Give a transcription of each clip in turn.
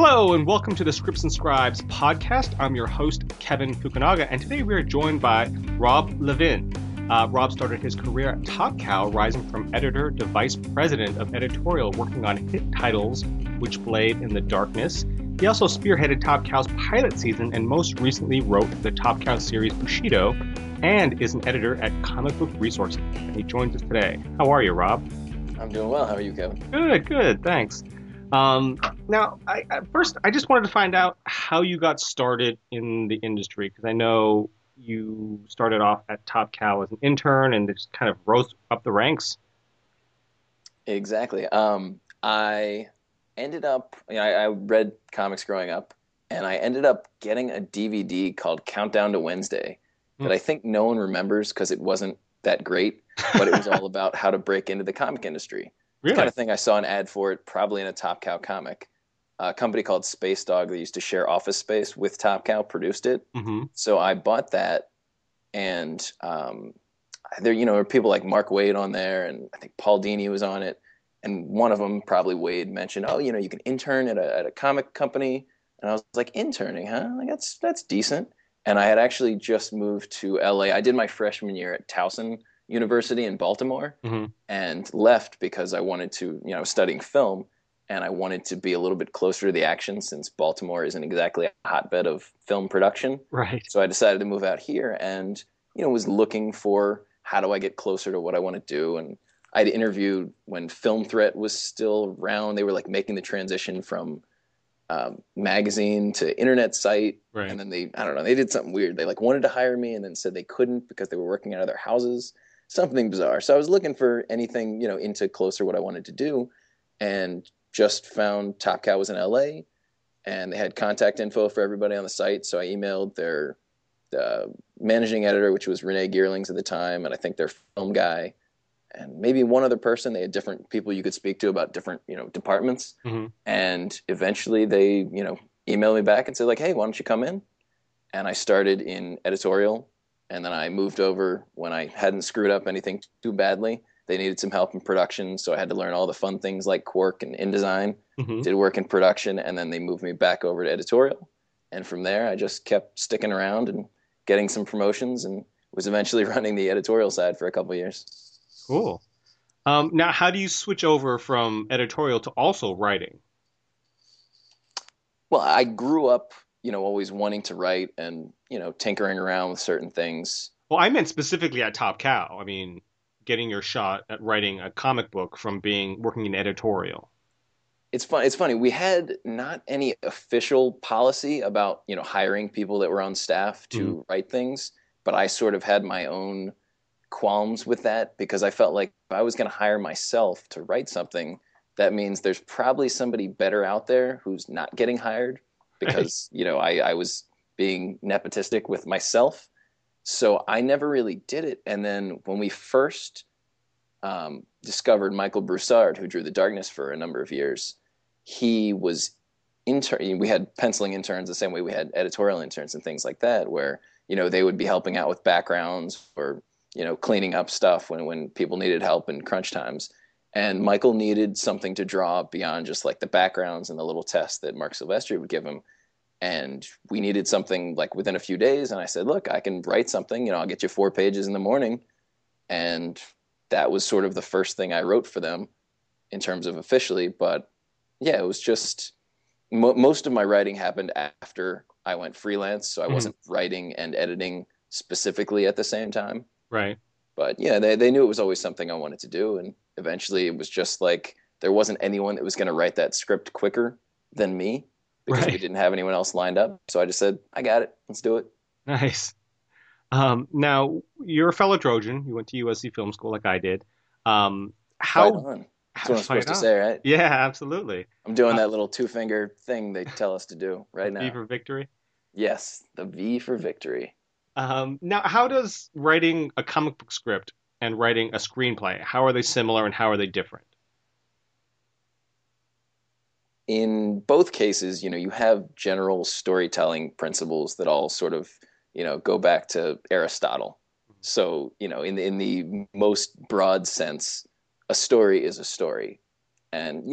Hello, and welcome to the Scripts and Scribes podcast. I'm your host, Kevin Fukunaga, and today we are joined by Rob Levin. Rob started his career at Top Cow, rising from editor to vice president of editorial, working on hit titles Witchblade and the Darkness. He also spearheaded Top Cow's pilot season and most recently wrote the Top Cow series Bushido and is an editor at Comic Book Resources. And he joins us today. How are you, Rob? I'm doing well. How are you, Kevin? Good. Thanks. Now, I just wanted to find out how you got started in the industry, because I know you started off at Top Cow as an intern and just kind of rose up the ranks. Exactly. I ended up, I read comics growing up, and I ended up getting a DVD called Countdown to Wednesday that I think no one remembers because it wasn't that great, but it was all about how to break into the comic industry. Really? The kind of thing I saw an ad for it, probably in a Top Cow comic. A company called Space Dog that used to share office space with Top Cow produced it. Mm-hmm. So I bought that, and there, were people like Mark Wade on there, and I think Paul Dini was on it. And one of them, probably Wade, mentioned, you can intern at a comic company. And I was like, interning, huh? Like, that's decent. And I had actually just moved to L.A. I did my freshman year at Towson University in Baltimore, mm-hmm. and left because I wanted to, I was studying film. And I wanted to be a little bit closer to the action since Baltimore isn't exactly a hotbed of film production. Right. So I decided to move out here and, was looking for how do I get closer to what I want to do. And I'd interviewed when Film Threat was still around. They were like making the transition from magazine to internet site. Right. And then they did something weird. They like wanted to hire me and then said they couldn't because they were working out of their houses. Something bizarre. So I was looking for anything, into closer what I wanted to do. And just found Top Cow was in LA, and they had contact info for everybody on the site. So I emailed their managing editor, which was Renee Geerlings at the time, and I think their film guy, and maybe one other person. They had different people you could speak to about different, departments. Mm-hmm. And eventually they, emailed me back and said like, hey, why don't you come in? And I started in editorial, and then I moved over when I hadn't screwed up anything too badly. They needed some help in production, so I had to learn all the fun things like Quark and InDesign, mm-hmm. did work in production, and then they moved me back over to editorial. And from there, I just kept sticking around and getting some promotions and was eventually running the editorial side for a couple of years. Cool. Now, how do you switch over from editorial to also writing? Well, I grew up, always wanting to write and, tinkering around with certain things. Well, I meant specifically at Top Cow. I mean, getting your shot at writing a comic book from working in editorial. It's funny. We had not any official policy about, hiring people that were on staff to write things, but I sort of had my own qualms with that because I felt like if I was going to hire myself to write something, that means there's probably somebody better out there who's not getting hired because, I was being nepotistic with myself. So I never really did it. And then when we first discovered Michael Broussard, who drew The Darkness for a number of years, he was intern. We had penciling interns the same way we had editorial interns and things like that, where, they would be helping out with backgrounds or, cleaning up stuff when people needed help in crunch times. And Michael needed something to draw beyond just like the backgrounds and the little tests that Mark Silvestri would give him. And we needed something like within a few days. And I said, look, I can write something, I'll get you 4 pages in the morning. And that was sort of the first thing I wrote for them in terms of officially. But yeah, it was just most of my writing happened after I went freelance. So I wasn't writing and editing specifically at the same time. Right. But yeah, they knew it was always something I wanted to do. And eventually it was just like there wasn't anyone that was going to write that script quicker than me. Because we didn't have anyone else lined up. So I just said, I got it. Let's do it. Nice. Now, you're a fellow Trojan. You went to USC Film School like I did. How? Fight on. That's what I'm supposed to say, right? Yeah, absolutely. I'm doing that little two-finger thing they tell us to do right now. V for victory? Yes, the V for victory. Now, how does writing a comic book script and writing a screenplay, how are they similar and how are they different? In both cases, you have general storytelling principles that all sort of, go back to Aristotle. So, in the most broad sense, a story is a story. And,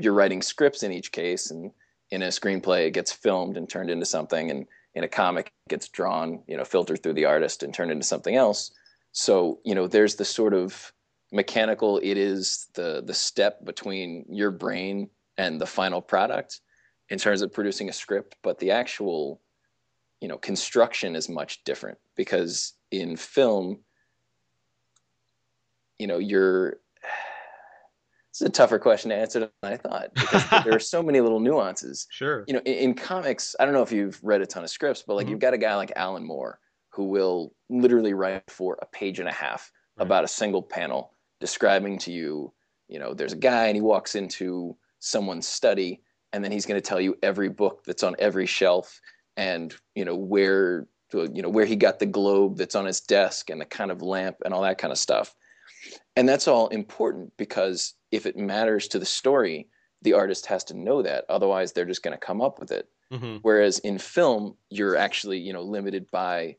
you're writing scripts in each case, and in a screenplay, it gets filmed and turned into something, and in a comic, it gets drawn, you know, filtered through the artist and turned into something else. So, you know, there's this sort of mechanical, it is the step between your brain and the final product in terms of producing a script, but the actual, you know, construction is much different, because in film, you know, you're, it's a tougher question to answer than I thought, because there are so many little nuances. Sure. You know, in comics, I don't know if you've read a ton of scripts, but like you've got a guy like Alan Moore who will literally write for a page and a half about a single panel describing to you, you know, there's a guy and he walks into someone's study, and then he's going to tell you every book that's on every shelf, and, you know, where he got the globe that's on his desk and the kind of lamp and all that kind of stuff. And that's all important, because if it matters to the story, the artist has to know that. Otherwise, they're just going to come up with it. Mm-hmm. Whereas in film, you're actually, you know, limited by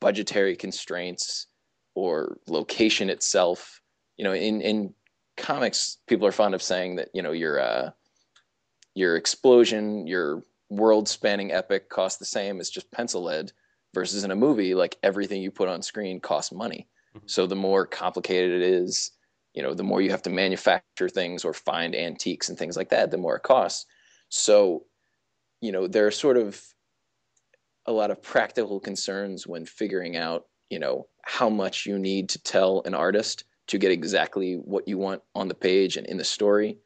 budgetary constraints or location itself. You know, in comics, people are fond of saying that, you know, your explosion, your world-spanning epic costs the same as just pencil lead, versus in a movie, like, everything you put on screen costs money. So the more complicated it is, you know, the more you have to manufacture things or find antiques and things like that, the more it costs. So, you know, there are sort of a lot of practical concerns when figuring out, you know, how much you need to tell an artist to get exactly what you want on the page and in the story,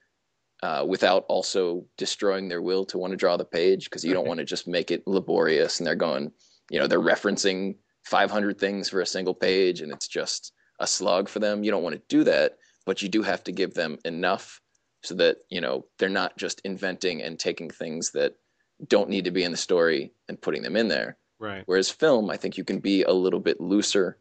without also destroying their will to want to draw the page, because you don't want to just make it laborious and they're going, you know, they're referencing 500 things for a single page and it's just a slog for them. You don't want to do that, but you do have to give them enough so that, you know, they're not just inventing and taking things that don't need to be in the story and putting them in there. Right. Whereas film, I think you can be a little bit looser,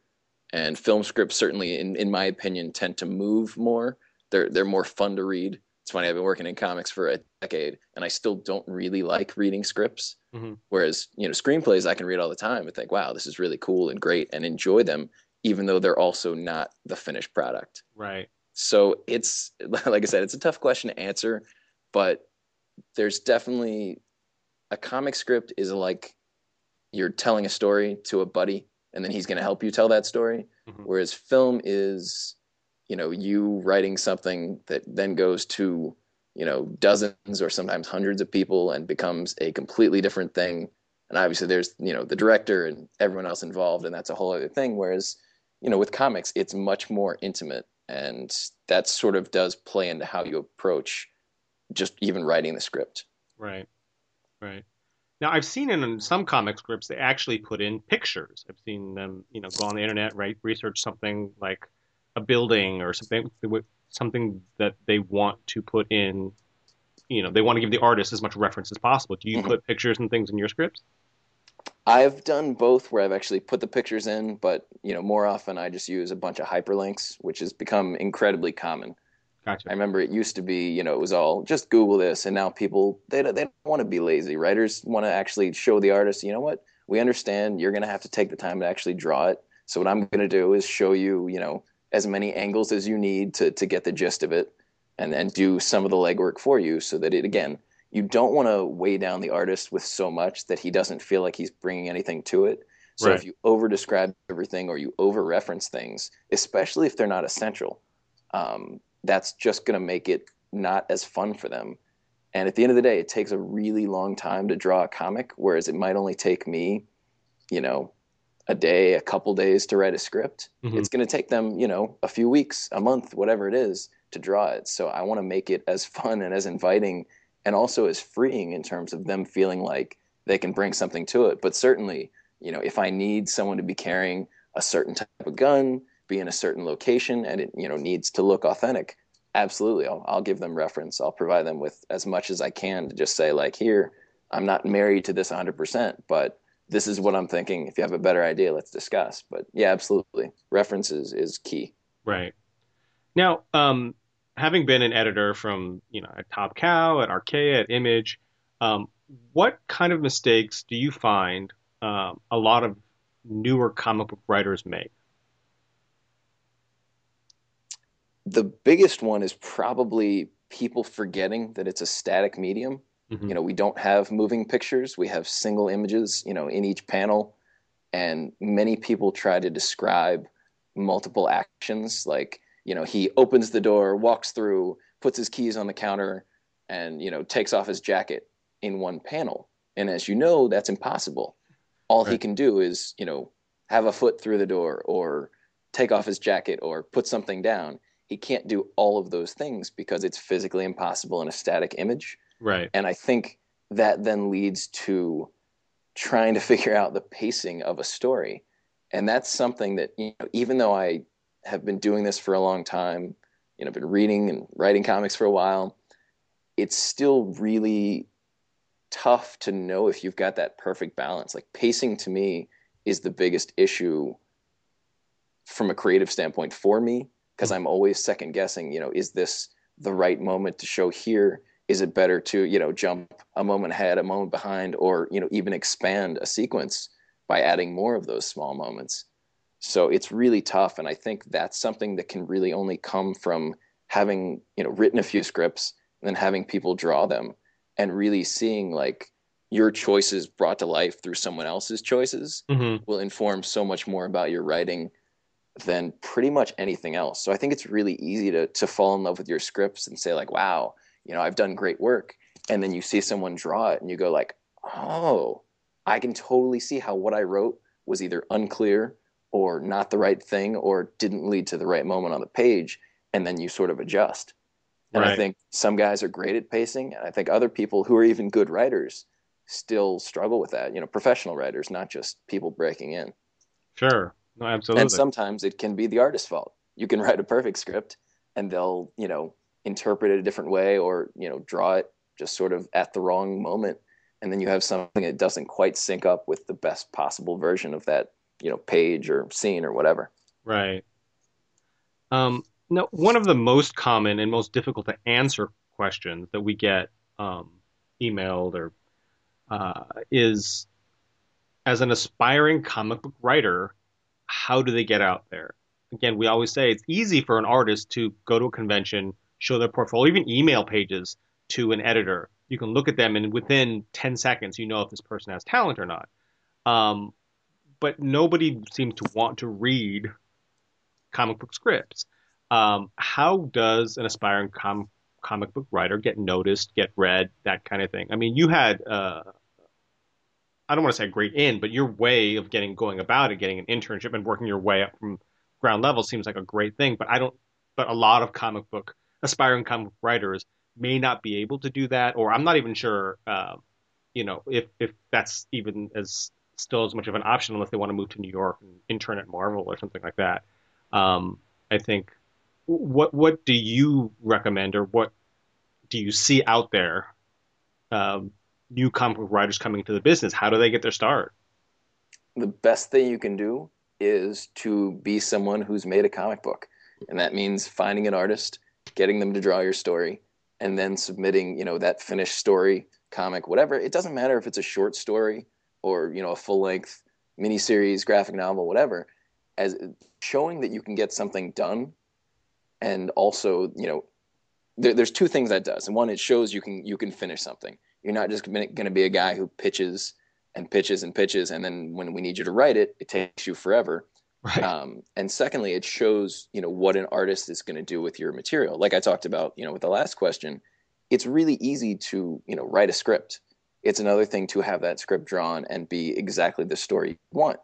and film scripts certainly, in my opinion, tend to move more. They're more fun to read. It's funny, I've been working in comics for a decade and I still don't really like reading scripts. Mm-hmm. Whereas, you know, screenplays I can read all the time and think, wow, this is really cool and great, and enjoy them, even though they're also not the finished product. Right. So it's, like I said, it's a tough question to answer, but there's definitely, a comic script is like you're telling a story to a buddy and then he's going to help you tell that story. Mm-hmm. Whereas film is, you know, you writing something that then goes to, you know, dozens or sometimes hundreds of people and becomes a completely different thing. And obviously there's, you know, the director and everyone else involved, and that's a whole other thing. Whereas, you know, with comics, it's much more intimate, and that sort of does play into how you approach just even writing the script. Right. Right. Now, I've seen in some comic scripts, they actually put in pictures. I've seen them, you know, go on the internet, right, research something like a building or something that they want to put in, you know, they want to give the artist as much reference as possible. Do you put pictures and things in your scripts? I've done both, where I've actually put the pictures in, but, you know, more often I just use a bunch of hyperlinks, which has become incredibly common. Gotcha. I remember it used to be, you know, it was all just Google this, and now people, they don't want to be lazy. Writers want to actually show the artist, you know what, we understand you're going to have to take the time to actually draw it, so what I'm going to do is show you, you know, as many angles as you need to get the gist of it, and then do some of the legwork for you, so that it, again, you don't want to weigh down the artist with so much that he doesn't feel like he's bringing anything to it. So if you over-describe everything or you over-reference things, especially if they're not essential, that's just going to make it not as fun for them. And at the end of the day, it takes a really long time to draw a comic, whereas it might only take me, you know, a day, a couple days to write a script. Mm-hmm. It's going to take them, you know, a few weeks, a month, whatever it is, to draw it. So I want to make it as fun and as inviting and also as freeing in terms of them feeling like they can bring something to it. But certainly, you know, if I need someone to be carrying a certain type of gun, be in a certain location, and it, you know, needs to look authentic, absolutely, I'll give them reference. I'll provide them with as much as I can to just say, like, here, I'm not married to this 100%, but this is what I'm thinking. If you have a better idea, let's discuss. But yeah, absolutely. References is key. Right. Now, having been an editor from, you know, at Top Cow, at Archaea, at Image, what kind of mistakes do you find a lot of newer comic book writers make? The biggest one is probably people forgetting that it's a static medium. Mm-hmm. You know, we don't have moving pictures. We have single images, you know, in each panel. And many people try to describe multiple actions. Like, you know, he opens the door, walks through, puts his keys on the counter, and, you know, takes off his jacket in one panel. And as you know, that's impossible. All right. He can do is, you know, have a foot through the door or take off his jacket or put something down. He can't do all of those things because it's physically impossible in a static image. Right. And I think that then leads to trying to figure out the pacing of a story. And that's something that, you know, even though I have been doing this for a long time, you know, been reading and writing comics for a while, it's still really tough to know if you've got that perfect balance. Like, pacing to me is the biggest issue from a creative standpoint for me, because I'm always second guessing, you know, is this the right moment to show here? Is it better to, you know, jump a moment ahead, a moment behind, or, you know, even expand a sequence by adding more of those small moments? So it's really tough. And I think that's something that can really only come from having, you know, written a few scripts and then having people draw them and really seeing, like, your choices brought to life through someone else's choices mm-hmm. will inform so much more about your writing than pretty much anything else. So I think it's really easy to fall in love with your scripts and say, like, wow, you know, I've done great work. And then you see someone draw it and you go, like, oh, I can totally see how what I wrote was either unclear or not the right thing or didn't lead to the right moment on the page. And then you sort of adjust. And right. I think some guys are great at pacing. And I think other people who are even good writers still struggle with that, you know, professional writers, not just people breaking in. Sure. No, absolutely. And sometimes it can be the artist's fault. You can write a perfect script and they'll, you know, interpret it a different way or, you know, draw it just sort of at the wrong moment. And then you have something that doesn't quite sync up with the best possible version of that, you know, page or scene or whatever. Right. Now, one of the most common and most difficult to answer questions that we get emailed or is, as an aspiring comic book writer, how do they get out there? Again, we always say it's easy for an artist to go to a convention, show their portfolio, even email pages to an editor. You can look at them, and within 10 seconds, you know if this person has talent or not. But nobody seems to want to read comic book scripts. How does an aspiring comic book writer get noticed, get read, that kind of thing? I mean, you had, I don't want to say great in, but your way of going about it, getting an internship and working your way up from ground level seems like a great thing. But a lot of aspiring comic book writers may not be able to do that, or I'm not even sure, you know, if that's even as much of an option unless they want to move to New York and intern at Marvel or something like that. I think, what do you recommend, or what do you see out there, new comic book writers coming into the business? How do they get their start? The best thing you can do is to be someone who's made a comic book. And that means finding an artist, getting them to draw your story, and then submitting, you know, that finished story, comic, whatever. It doesn't matter if it's a short story or, you know, a full-length miniseries, graphic novel, whatever. As showing that you can get something done. And also, you know, there's two things that does. And one, it shows you can finish something. You're not just going to be a guy who pitches and pitches and pitches, and then when we need you to write it, it takes you forever. Right. And secondly, it shows, you know, what an artist is going to do with your material. Like I talked about, you know, with the last question, it's really easy to, you know, write a script. It's another thing to have that script drawn and be exactly the story you want,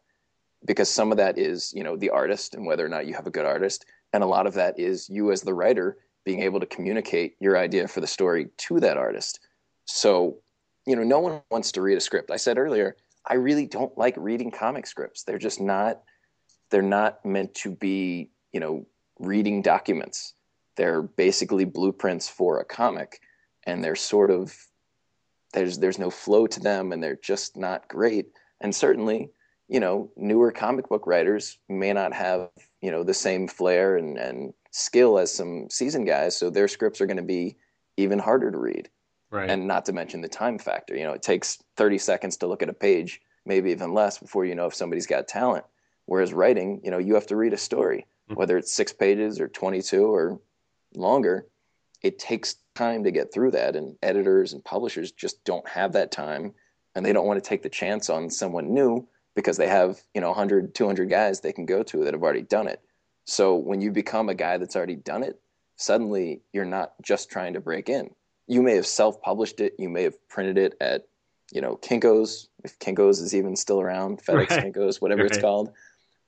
because some of that is, you know, the artist and whether or not you have a good artist. And a lot of that is you as the writer being able to communicate your idea for the story to that artist. So, you know, no one wants to read a script. I said earlier, I really don't like reading comic scripts. They're just not, they're not meant to be, you know, reading documents. They're basically blueprints for a comic, and they're sort of, there's no flow to them, and they're just not great. And certainly, you know, newer comic book writers may not have, you know, the same flair and skill as some seasoned guys. So their scripts are going to be even harder to read. Right. And not to mention the time factor. You know, it takes 30 seconds to look at a page, maybe even less, before you know if somebody's got talent. Whereas writing, you know, you have to read a story, whether it's 6 pages or 22 or longer. It takes time to get through that, and editors and publishers just don't have that time, and they don't want to take the chance on someone new because they have, 100, 200 guys they can go to that have already done it. So when you become a guy that's already done it, suddenly you're not just trying to break in. You may have self-published it. You may have printed it at, Kinko's, if Kinko's is even still around, FedEx, right. Kinko's, whatever right. It's called.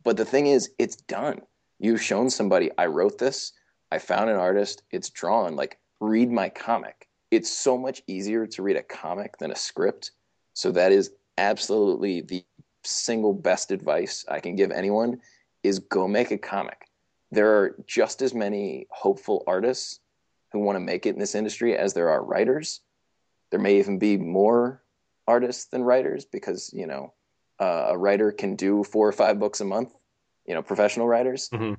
But the thing is, it's done. You've shown somebody, I wrote this, I found an artist, it's drawn, like, read my comic. It's so much easier to read a comic than a script. So that is absolutely the single best advice I can give anyone, is go make a comic. There are just as many hopeful artists who want to make it in this industry as there are writers. There may even be more artists than writers because, a writer can do 4 or 5 books a month, professional writers, mm-hmm.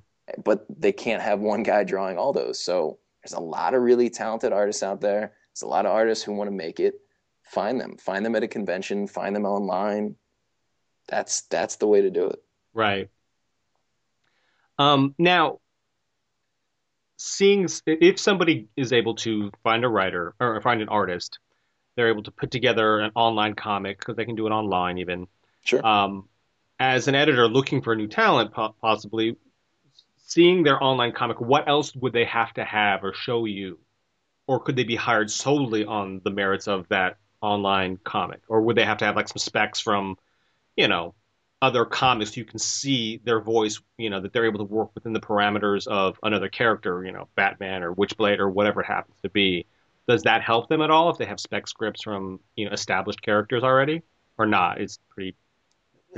but they can't have one guy drawing all those. So there's a lot of really talented artists out there. There's a lot of artists who want to make it. Find them at a convention, find them online. That's the way to do it. Right. Now, seeing if somebody is able to find a writer or find an artist, they're able to put together an online comic because they can do it online even. Sure. As an editor looking for a new talent, possibly seeing their online comic, what else would they have to have or show you? Or could they be hired solely on the merits of that online comic? Or would they have to have like some specs from, other comics, you can see their voice, that they're able to work within the parameters of another character, Batman or Witchblade or whatever it happens to be. Does that help them at all if they have spec scripts from, established characters already or not? It's pretty...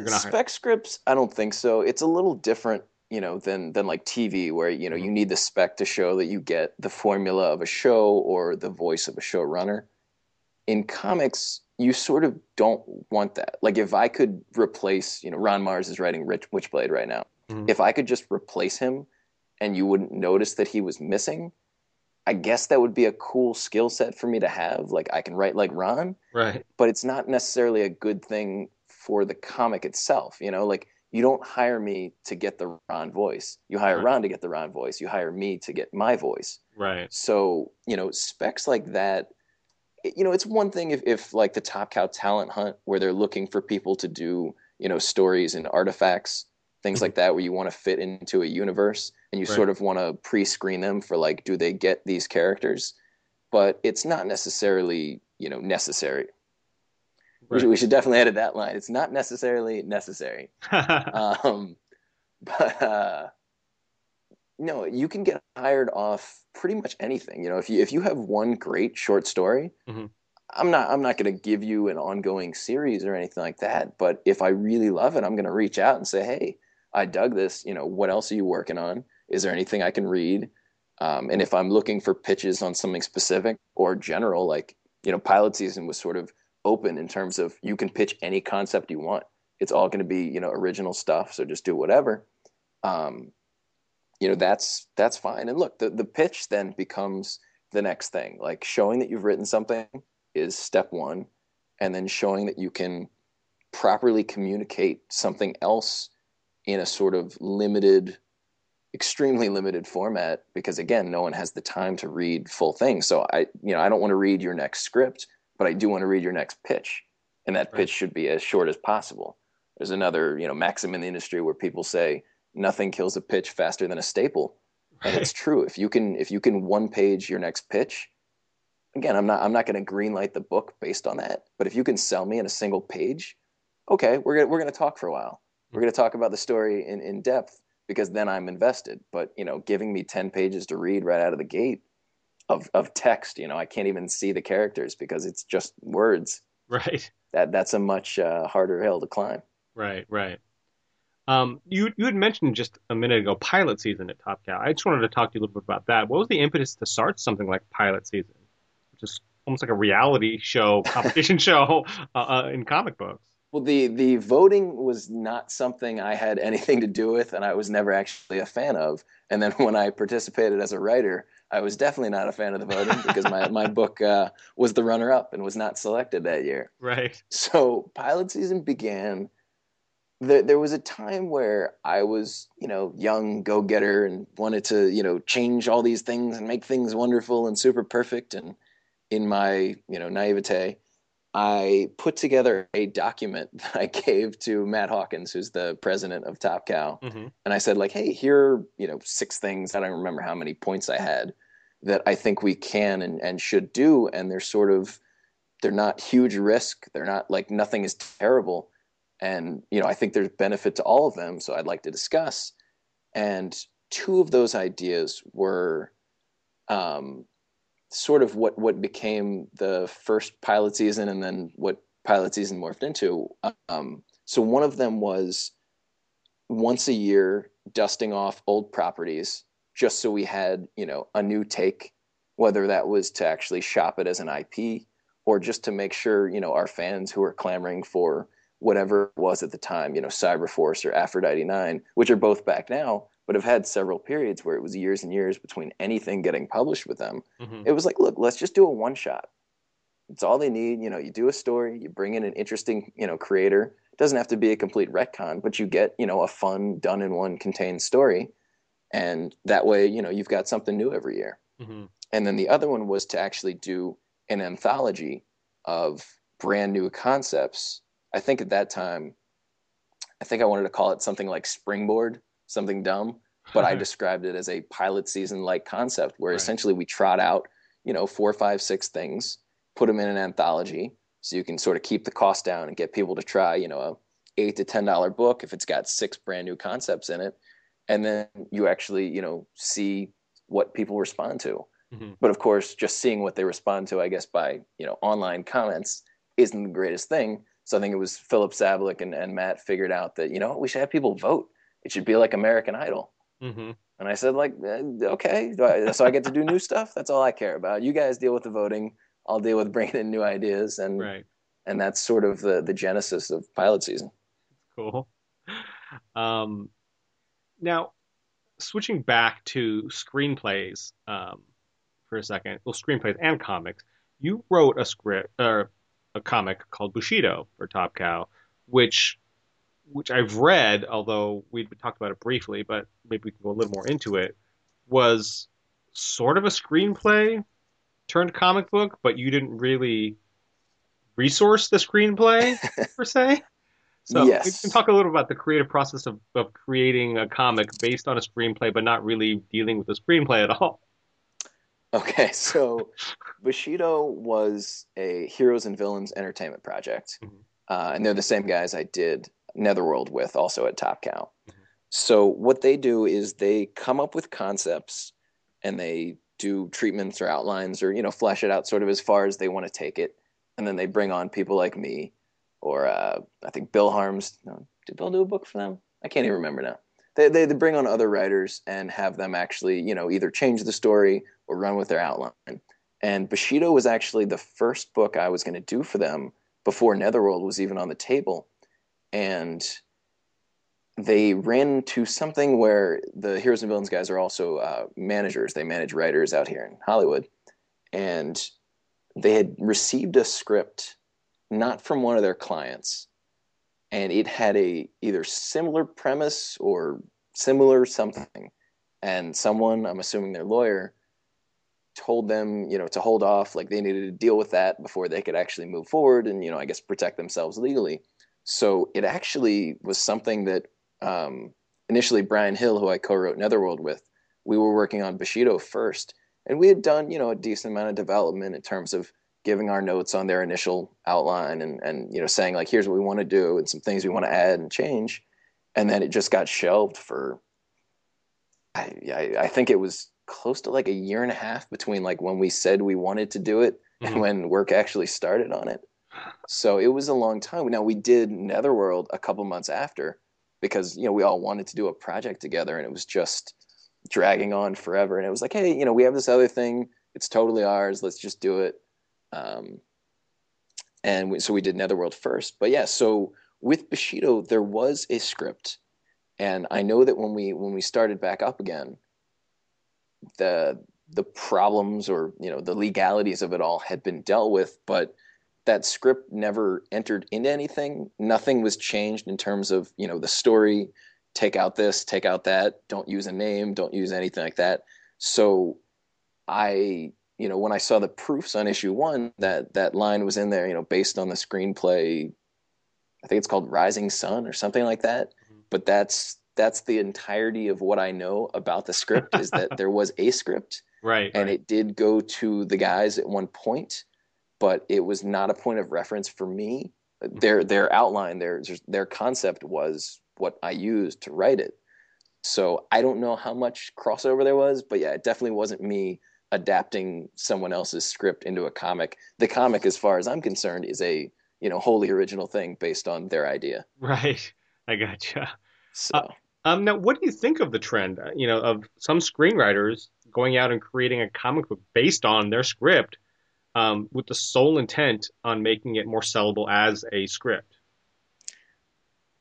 Spec scripts, I don't think so. It's a little different, than like TV where, mm-hmm. you need the spec to show that you get the formula of a show or the voice of a showrunner. In comics... you sort of don't want that. Like if I could replace, Ron Mars is writing Witchblade right now. Mm-hmm. If I could just replace him and you wouldn't notice that he was missing, I guess that would be a cool skill set for me to have. Like I can write like Ron, right? But it's not necessarily a good thing for the comic itself. Like you don't hire me to get the Ron voice. You hire right. Ron to get the Ron voice. You hire me to get my voice. Right. So, specs like that, it's one thing if like the Top Cow talent hunt where they're looking for people to do, stories and artifacts, things like that, where you want to fit into a universe and you right. sort of want to pre-screen them for like, do they get these characters? But it's not necessarily, necessary. Right. We should definitely edit that line. It's not necessarily necessary. No, you can get hired off pretty much anything. If you have one great short story, mm-hmm. I'm not going to give you an ongoing series or anything like that. But if I really love it, I'm going to reach out and say, hey, I dug this. What else are you working on? Is there anything I can read? And if I'm looking for pitches on something specific or general, like pilot season was sort of open in terms of you can pitch any concept you want. It's all going to be original stuff. So just do whatever. That's fine. And look, the pitch then becomes the next thing. Like showing that you've written something is step one, and then showing that you can properly communicate something else in a sort of limited, extremely limited format, because again, no one has the time to read full things. So I don't want to read your next script, but I do want to read your next pitch. And that pitch should be as short as possible. There's another, maxim in the industry where people say, nothing kills a pitch faster than a staple. And it's true. If you can one page your next pitch, again, I'm not going to greenlight the book based on that. But if you can sell me in a single page, okay, we're going to talk for a while. We're going to talk about the story in depth because then I'm invested. But, giving me 10 pages to read right out of the gate of text, I can't even see the characters because it's just words. Right. That's a much harder hill to climb. Right. You had mentioned just a minute ago pilot season at Top Cow. I just wanted to talk to you a little bit about that. What was the impetus to start something like pilot season, which is almost like a reality show, competition show in comic books? Well, the voting was not something I had anything to do with, and I was never actually a fan of. And then when I participated as a writer, I was definitely not a fan of the voting because my book was the runner-up and was not selected that year. Right. So pilot season began there was a time where I was, you know, young go-getter and wanted to, you know, change all these things and make things wonderful and super perfect. And in my, you know, naivete, I put together a document that I gave to Matt Hawkins, who's the president of Top Cow. Mm-hmm. And I said, like, hey, here are, you know, 6 things. I don't remember how many points I had that I think we can and should do. And they're sort of, they're not huge risk. They're not like, nothing is terrible. And, you know, I think there's benefit to all of them. So I'd like to discuss. And 2 of those ideas were, sort of what became the first pilot season and then what pilot season morphed into. So one of them was once a year dusting off old properties just so we had, you know, a new take, whether that was to actually shop it as an IP or just to make sure, you know, our fans who are clamoring for whatever it was at the time, you know, Cyberforce or Aphrodite 9, which are both back now, but have had several periods where it was years and years between anything getting published with them. Mm-hmm. It was like, look, let's just do a one-shot. It's all they need. You know, you do a story, you bring in an interesting, you know, creator. It doesn't have to be a complete retcon, but you get, you know, a fun, done-in-one contained story. And that way, you know, you've got something new every year. Mm-hmm. And then the other one was to actually do an anthology of brand new concepts. I think at that time, I think I wanted to call it something like Springboard, something dumb, but I described it as a pilot season-like concept where essentially we trot out, you know, 4, 5, 6 things, put them in an anthology so you can sort of keep the cost down and get people to try, you know, a $8 to $10 book if it's got 6 brand new concepts in it. And then you actually, you know, see what people respond to. Mm-hmm. But of course, just seeing what they respond to, I guess, by, you know, online comments isn't the greatest thing. So I think it was Philip Sablik and Matt figured out that, you know, we should have people vote. It should be like American Idol. Mm-hmm. And I said, like, okay, so I get to do new stuff? That's all I care about. You guys deal with the voting. I'll deal with bringing in new ideas. And and that's sort of the genesis of pilot season. Cool. Now, switching back to screenplays for a second. Well, screenplays and comics. You wrote a script or a comic called Bushido for Top Cow, which I've read, although we talked about it briefly, but maybe we can go a little more into it, was sort of a screenplay turned comic book, but you didn't really resource the screenplay, per se. So yes, we can talk a little about the creative process of creating a comic based on a screenplay, but not really dealing with the screenplay at all. Okay, so Bushido was a Heroes and Villains entertainment project, and they're the same guys I did Netherworld with, also at Top Cow. So what they do is they come up with concepts and they do treatments or outlines or, you know, flesh it out sort of as far as they want to take it, and then they bring on people like me or I think Bill Harms. No, did Bill do a book for them? I can't even remember now. They bring on other writers and have them actually, you know, either change the story or run with their outline. And Bushido was actually the first book I was going to do for them before Netherworld was even on the table. And they ran into something where the Heroes and Villains guys are also managers. They manage writers out here in Hollywood. And they had received a script, not from one of their clients. And it had a either similar premise or similar something. And someone, I'm assuming their lawyer, told them, you know, to hold off. Like they needed to deal with that before they could actually move forward and, you know, I guess protect themselves legally. So it actually was something that initially Brian Hill, who I co-wrote Netherworld with, we were working on Bushido first. And we had done, you know, a decent amount of development in terms of giving our notes on their initial outline and you know, saying like, here's what we want to do and some things we want to add and change. And then it just got shelved for, I think it was close to like a year and a half between like when we said we wanted to do it and when work actually started on it. So it was a long time. Now we did Netherworld a couple months after because, you know, we all wanted to do a project together and it was just dragging on forever. And it was like, hey, you know, we have this other thing. It's totally ours. Let's just do it. So we did Netherworld first, but yeah, so with Bushido, there was a script and I know that when we started back up again, the problems or, you know, the legalities of it all had been dealt with, but that script never entered into anything. Nothing was changed in terms of, you know, the story, take out this, take out that, don't use a name, don't use anything like that. So I, you know, when I saw the proofs on issue 1, that line was in there, you know, based on the screenplay, I think it's called Rising Sun or something like that. Mm-hmm. But that's the entirety of what I know about the script is that there was a script. Right. And it did go to the guys at one point, but it was not a point of reference for me. Mm-hmm. Their outline, their concept was what I used to write it. So I don't know how much crossover there was, but yeah, it definitely wasn't me adapting someone else's script into a comic. The comic, as far as I'm concerned, is a, you know, wholly original thing based on their idea. Right. I gotcha. So now, what do you think of the trend, you know, of some screenwriters going out and creating a comic book based on their script with the sole intent on making it more sellable as a script?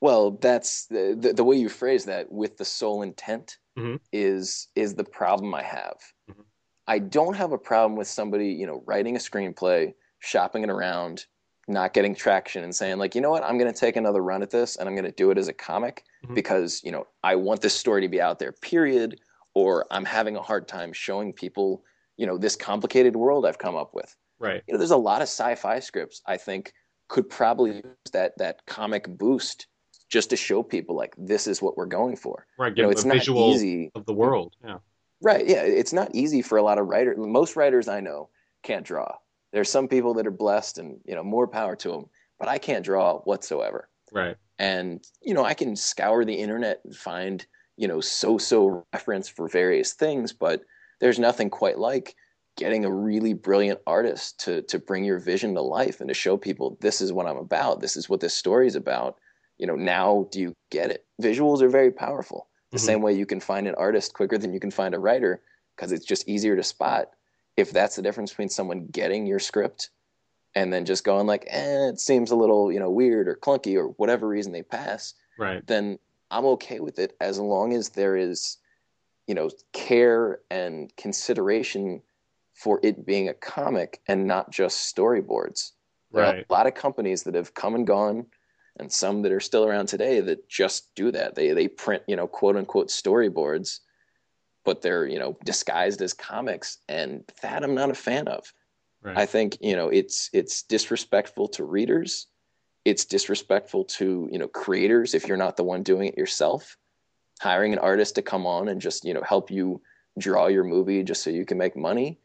Well, that's the way you phrase that, with the sole intent, mm-hmm. is the problem I have. Mm-hmm. I don't have a problem with somebody, you know, writing a screenplay, shopping it around, not getting traction and saying like, you know what, I'm going to take another run at this and I'm going to do it as a comic, mm-hmm. because, you know, I want this story to be out there, period. Or I'm having a hard time showing people, you know, this complicated world I've come up with. Right. You know, there's a lot of sci-fi scripts I think could probably use that comic boost just to show people like, this is what we're going for. Right. You know, it's not easy of the world. Yeah. Right. Yeah. It's not easy for a lot of writers. Most writers I know can't draw. There's some people that are blessed and, you know, more power to them, but I can't draw whatsoever. Right. And, you know, I can scour the internet and find, you know, so-so reference for various things, but there's nothing quite like getting a really brilliant artist to bring your vision to life and to show people, this is what I'm about. This is what this story is about. You know, now do you get it? Visuals are very powerful. The mm-hmm. same way you can find an artist quicker than you can find a writer because it's just easier to spot. If that's the difference between someone getting your script and then just going like, it seems a little, you know, weird or clunky or whatever reason they pass, right, then I'm okay with it as long as there is, you know, care and consideration for it being a comic and not just storyboards. There right. are a lot of companies that have come and gone and some that are still around today that just do that. They print, you know, quote unquote storyboards, but they're, you know, disguised as comics, and that I'm not a fan of. Right. I think, you know, it's disrespectful to readers. It's disrespectful to, you know, creators if you're not the one doing it yourself. Hiring an artist to come on and just, you know, help you draw your movie just so you can make money,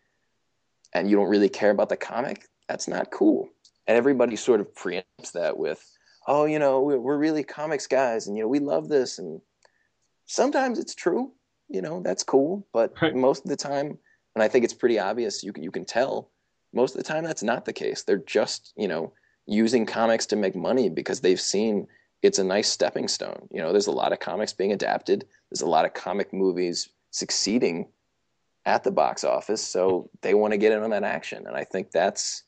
and you don't really care about the comic, that's not cool. And everybody sort of preempts that with, oh, you know, we're really comics guys and, you know, we love this. And sometimes it's true. You know, that's cool, but right. most of the time, and I think it's pretty obvious, you can tell, most of the time that's not the case. They're just, you know, using comics to make money because they've seen it's a nice stepping stone. You know, there's a lot of comics being adapted. There's a lot of comic movies succeeding at the box office, so they want to get in on that action. And I think that's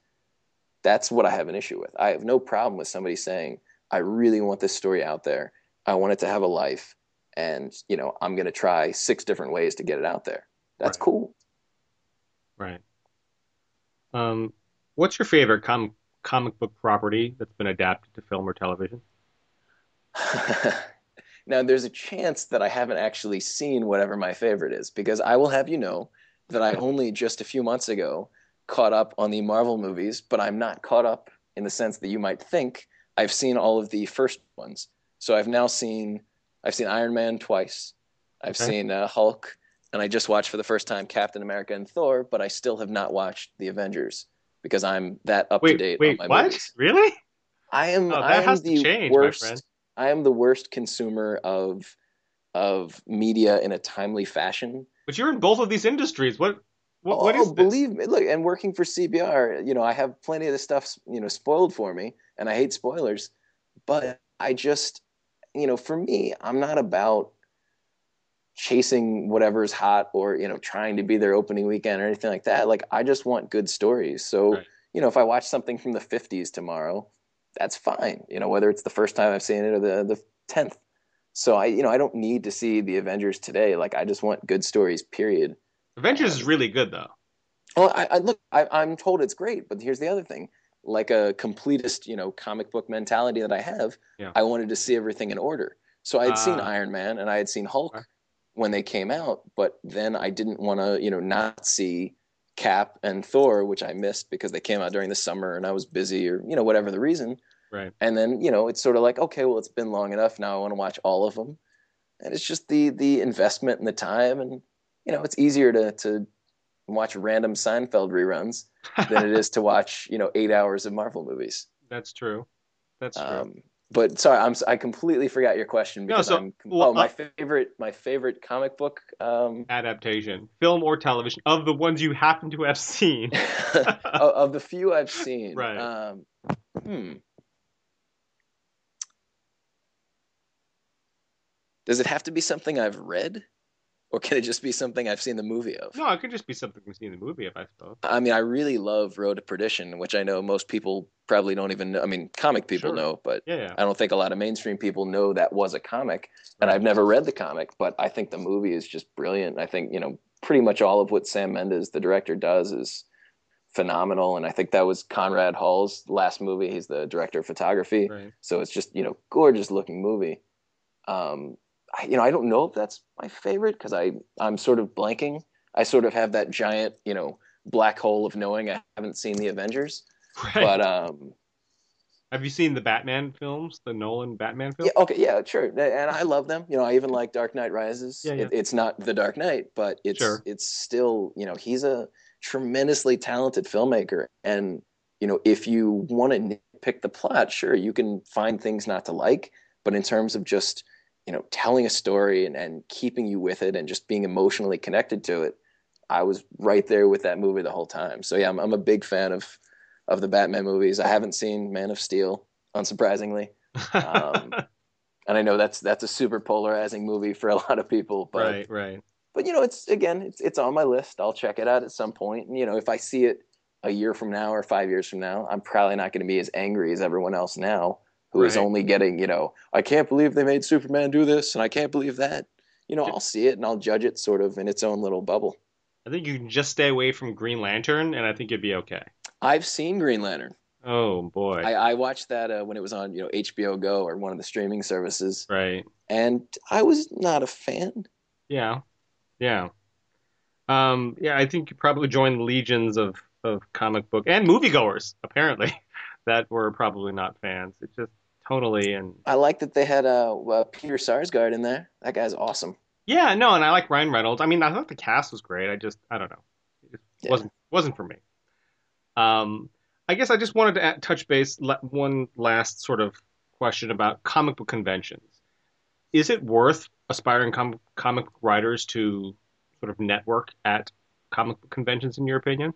what I have an issue with. I have no problem with somebody saying, I really want this story out there. I want it to have a life. And, you know, I'm going to try 6 different ways to get it out there. That's right. Cool. Right. What's your favorite comic book property that's been adapted to film or television? Now, there's a chance that I haven't actually seen whatever my favorite is, because I will have you know that I only just a few months ago caught up on the Marvel movies, but I'm not caught up in the sense that you might think. I've seen all of the first ones. So I've seen Iron Man twice. I've seen Hulk, and I just watched for the first time Captain America and Thor, but I still have not watched The Avengers because I'm that up to date on my what? Movies. Really? I am. Oh, I am the change, worst. I am the worst consumer of media in a timely fashion. But you're in both of these industries. What is this? Believe me. Look, and working for CBR, you know, I have plenty of this stuff, you know, spoiled for me, and I hate spoilers. But I just. You know, for me, I'm not about chasing whatever's hot or, you know, trying to be their opening weekend or anything like that. Like, I just want good stories. So, right. you know, if I watch something from the 50s tomorrow, that's fine. You know, whether it's the first time I've seen it or the 10th. So I, you know, I don't need to see The Avengers today. Like, I just want good stories, period. Avengers is really good, though. Well, I'm told it's great, but here's the other thing. like a completist, comic book mentality that I have, I wanted to see everything in order. So I had seen Iron Man and I had seen Hulk when they came out, but then I didn't want to, not see Cap and Thor, which I missed because they came out during the summer and I was busy or, whatever the reason. Right. And then, it's sort of like, okay, well, it's been long enough. Now I want to watch all of them. And it's just the investment and the time. And, it's easier to watch random Seinfeld reruns than it is to watch, 8 hours of Marvel movies. That's true. That's true. But sorry, I completely forgot your question because my favorite comic book adaptation, film or television, of the ones you happen to have seen. Of the few I've seen, right? Does it have to be something I've read, or can it just be something I've seen the movie of? No, it could just be something we've seen the movie of, I suppose. I mean, I really love Road to Perdition, which I know most people probably don't even know. I mean, comic people know, but I don't think a lot of mainstream people know that was a comic. And I've never read the comic, but I think the movie is just brilliant. I think, pretty much all of what Sam Mendes, the director, does is phenomenal. And I think that was Conrad Hall's last movie. He's the director of photography. Right. So it's just, gorgeous looking movie. I don't know if that's my favorite because I'm sort of blanking. I sort of have that giant, black hole of knowing I haven't seen the Avengers. Right. But have you seen the Batman films, the Nolan Batman films? Yeah, okay, yeah, sure. And I love them. I even like Dark Knight Rises. Yeah, yeah. It's not the Dark Knight, but it's still, he's a tremendously talented filmmaker. And, if you want to nitpick the plot, sure, you can find things not to like. But in terms of just telling a story and keeping you with it and just being emotionally connected to it, I was right there with that movie the whole time. So yeah, I'm a big fan of the Batman movies. I haven't seen Man of Steel, unsurprisingly. And I know that's a super polarizing movie for a lot of people. But, right. But it's on my list. I'll check it out at some point. And if I see it a year from now or 5 years from now, I'm probably not going to be as angry as everyone else now. Who is only getting, I can't believe they made Superman do this, and I can't believe that. I'll see it, and I'll judge it sort of in its own little bubble. I think you can just stay away from Green Lantern, and I think you'd be okay. I've seen Green Lantern. Oh, boy. I watched that when it was on, HBO Go or one of the streaming services. Right. And I was not a fan. Yeah. Yeah. I think you probably joined the legions of comic book and moviegoers, apparently, that were probably not fans. It's just... Totally, and I like that they had Peter Sarsgaard in there. That guy's awesome. Yeah, no, and I like Ryan Reynolds. I mean, I thought the cast was great. I don't know, it wasn't for me. I guess I just wanted to touch base one last sort of question about comic book conventions. Is it worth aspiring comic book writers to sort of network at comic book conventions, in your opinion?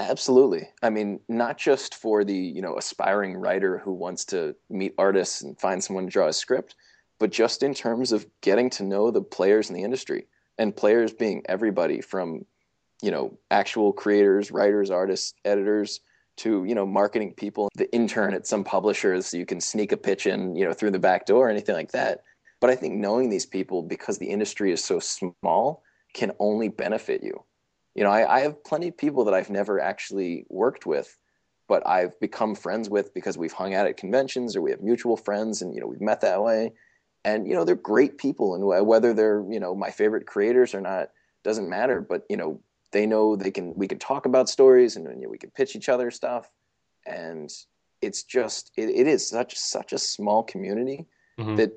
Absolutely. I mean, not just for the, aspiring writer who wants to meet artists and find someone to draw a script, but just in terms of getting to know the players in the industry, and players being everybody from, actual creators, writers, artists, editors to, marketing people, the intern at some publishers so you can sneak a pitch in, through the back door or anything like that. But I think knowing these people, because the industry is so small, can only benefit you. I have plenty of people that I've never actually worked with, but I've become friends with because we've hung out at conventions or we have mutual friends and, we've met that way. And, they're great people, and whether they're, my favorite creators or not doesn't matter. But, they know we can talk about stories and we can pitch each other stuff. And it's just, it is such a small community that,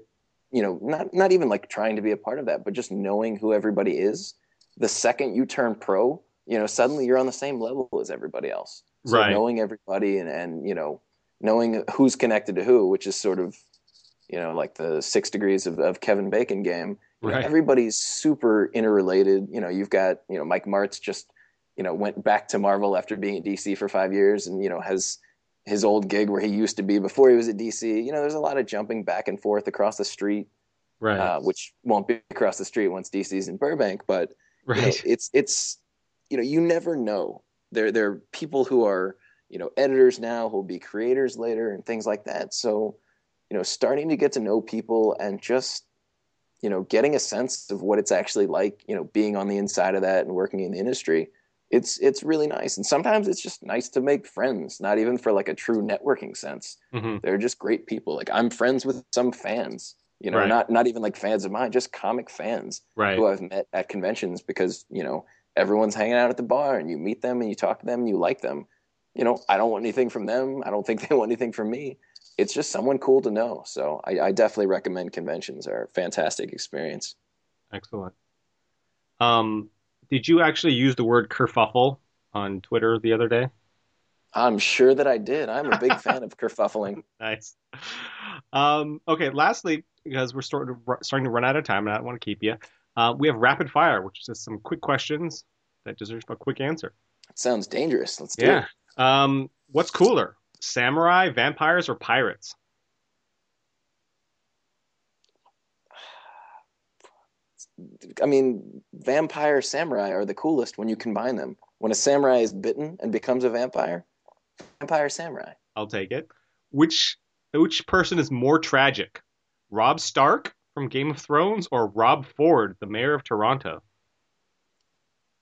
not even like trying to be a part of that, but just knowing who everybody is. The second you turn pro, suddenly you're on the same level as everybody else. So knowing everybody and knowing who's connected to who, which is sort of, like the 6 degrees of Kevin Bacon game. Right. Everybody's super interrelated. You've got, Mike Martz just, went back to Marvel after being at DC for 5 years and, has his old gig where he used to be before he was at DC. There's a lot of jumping back and forth across the street, which won't be across the street once DC's in Burbank, but... Right. It's you never know. There are people who are, editors now who'll be creators later and things like that. So, starting to get to know people and just, getting a sense of what it's actually like, being on the inside of that and working in the industry it's really nice. And sometimes it's just nice to make friends, not even for like a true networking sense. Mm-hmm. They're just great people. Like I'm friends with some fans, you know, right. not even like fans of mine, just comic fans right. who I've met at conventions because, you know, everyone's hanging out at the bar and you meet them and you talk to them and you like them. You know, I don't want anything from them. I don't think they want anything from me. It's just someone cool to know. So I definitely recommend conventions are a fantastic experience. Excellent. Did you actually use the word kerfuffle on Twitter the other day? I'm sure that I did. I'm a big fan of kerfuffling. Nice. Okay, lastly, because we're starting to run out of time and I don't want to keep you, we have Rapid Fire, which is just some quick questions that deserve a quick answer. That sounds dangerous. Let's do it. Yeah. What's cooler, samurai, vampires, or pirates? I mean, vampire samurai are the coolest when you combine them. When a samurai is bitten and becomes a vampire, vampire samurai. I'll take it. Which person is more tragic? Rob Stark from Game of Thrones or Rob Ford, the mayor of Toronto?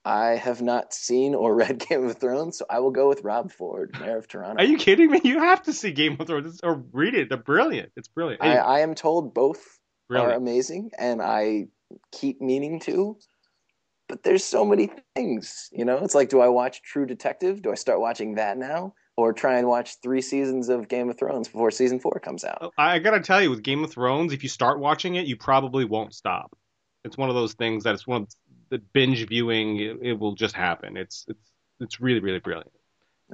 I have not seen or read Game of Thrones, so I will go with Rob Ford, mayor of Toronto. Are you kidding me? You have to see Game of Thrones or read it. They're brilliant. It's brilliant. Anyway. I am told both are amazing, and I keep meaning to, but there's so many things, you know? It's like, do I watch True Detective? Do I start watching that now? Or try and watch 3 seasons of Game of Thrones before season 4 comes out? I gotta tell you, with Game of Thrones, if you start watching it, you probably won't stop. It's one of those things that it's one of the binge viewing, it will just happen. It's really, really brilliant.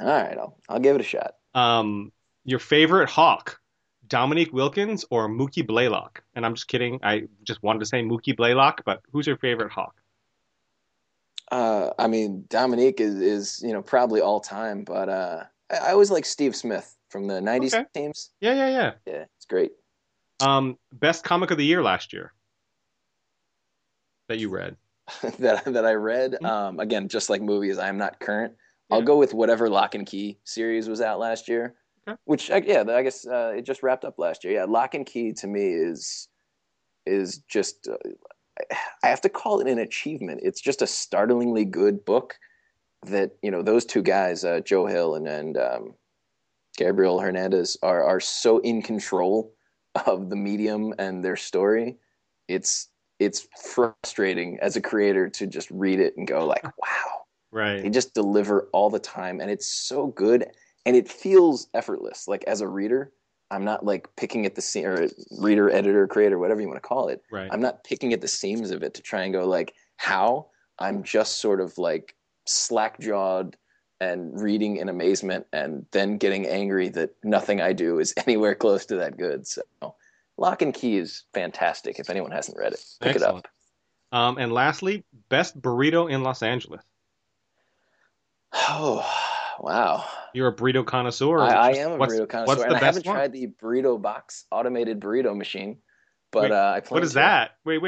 All right, I'll give it a shot. Your favorite Hawk? Dominique Wilkins or Mookie Blaylock? And I'm just kidding. I just wanted to say Mookie Blaylock, but who's your favorite Hawk? I mean, Dominique is you know, probably all time, but I always like Steve Smith from the 90s teams. Yeah. Yeah, it's great. Best comic of the year last year that you read? that I read? Mm-hmm. Again, just like movies, I am not current. Yeah. I'll go with whatever Lock and Key series was out last year. Okay. Which, yeah, I guess it just wrapped up last year. Yeah, Lock and Key to me is just, I have to call it an achievement. It's just a startlingly good book that, you know, those two guys, Joe Hill and Gabriel Hernandez, are so in control of the medium and their story. It's frustrating as a creator to just read it and go like, wow. Right. They just deliver all the time, and it's so good. And it feels effortless. Like, as a reader, I'm not like picking at the seam, or reader, editor, creator, whatever you want to call it. Right. I'm not picking at the seams of it to try and go like, how? I'm just sort of like slack-jawed and reading in amazement and then getting angry that nothing I do is anywhere close to that good. So Lock and Key is fantastic. If anyone hasn't read it, pick it up. And lastly, best burrito in Los Angeles. Oh, wow. You're a burrito connoisseur. I am a burrito connoisseur. What's the best I haven't tried the Burrito Box automated burrito machine, but wait, I plan. What is that? Wait.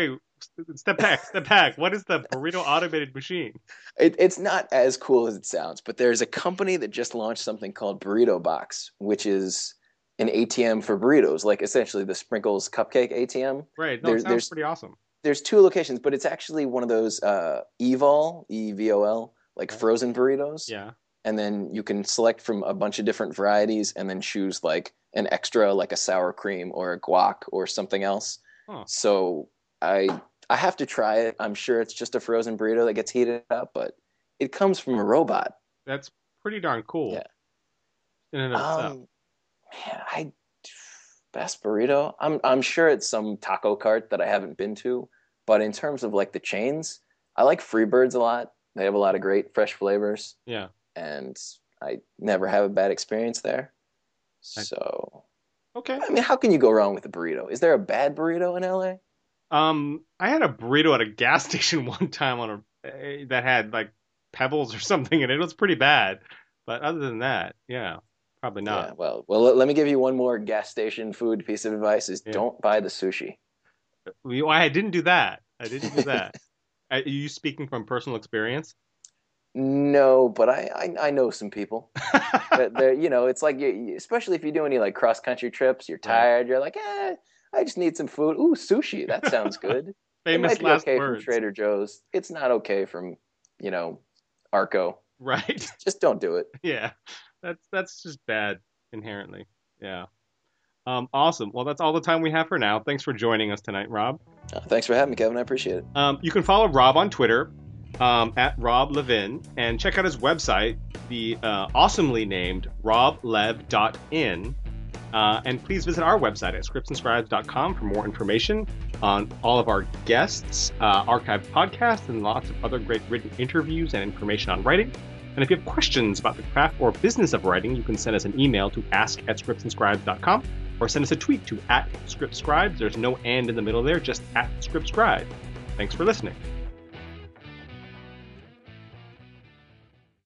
Step back. What is the burrito automated machine? It's not as cool as it sounds, but there's a company that just launched something called Burrito Box, which is an ATM for burritos, like essentially the Sprinkles Cupcake ATM. Right. No, it sounds pretty awesome. There's 2 locations, but it's actually one of those EVOL, like frozen burritos. Yeah. And then you can select from a bunch of different varieties and then choose like an extra, like a sour cream or a guac or something else. Huh. So I have to try it. I'm sure it's just a frozen burrito that gets heated up, but it comes from a robot. That's pretty darn cool. Yeah. Best burrito. I'm sure it's some taco cart that I haven't been to, but in terms of like the chains, I like Freebirds a lot. They have a lot of great fresh flavors. Yeah. And I never have a bad experience there. So, okay. I mean, how can you go wrong with a burrito? Is there a bad burrito in LA? I had a burrito at a gas station one time that had like pebbles or something in it. It was pretty bad. But other than that, yeah, probably not. Yeah, well, let me give you one more gas station food piece of advice is don't buy the sushi. I didn't do that. Are you speaking from personal experience? No, but I know some people. You know, it's like, especially if you do any like cross country trips, you're tired. You're like, I just need some food. Ooh, sushi. That sounds good. Famous last words. It might be okay from Trader Joe's. It's not okay from, you know, Arco. Right. Just don't do it. Yeah. That's just bad inherently. Yeah. Awesome. Well, that's all the time we have for now. Thanks for joining us tonight, Rob. Thanks for having me, Kevin. I appreciate it. You can follow Rob on Twitter at Rob Levin, and check out his website, the awesomely named roblev.in. And please visit our website at scriptsandscribes.com for more information on all of our guests, archived podcasts, and lots of other great written interviews and information on writing. And if you have questions about the craft or business of writing, you can send us an email to ask@scriptsandscribes.com, or send us a tweet to @scriptscribes. There's no and in the middle there, just @scriptscribes. Thanks for listening.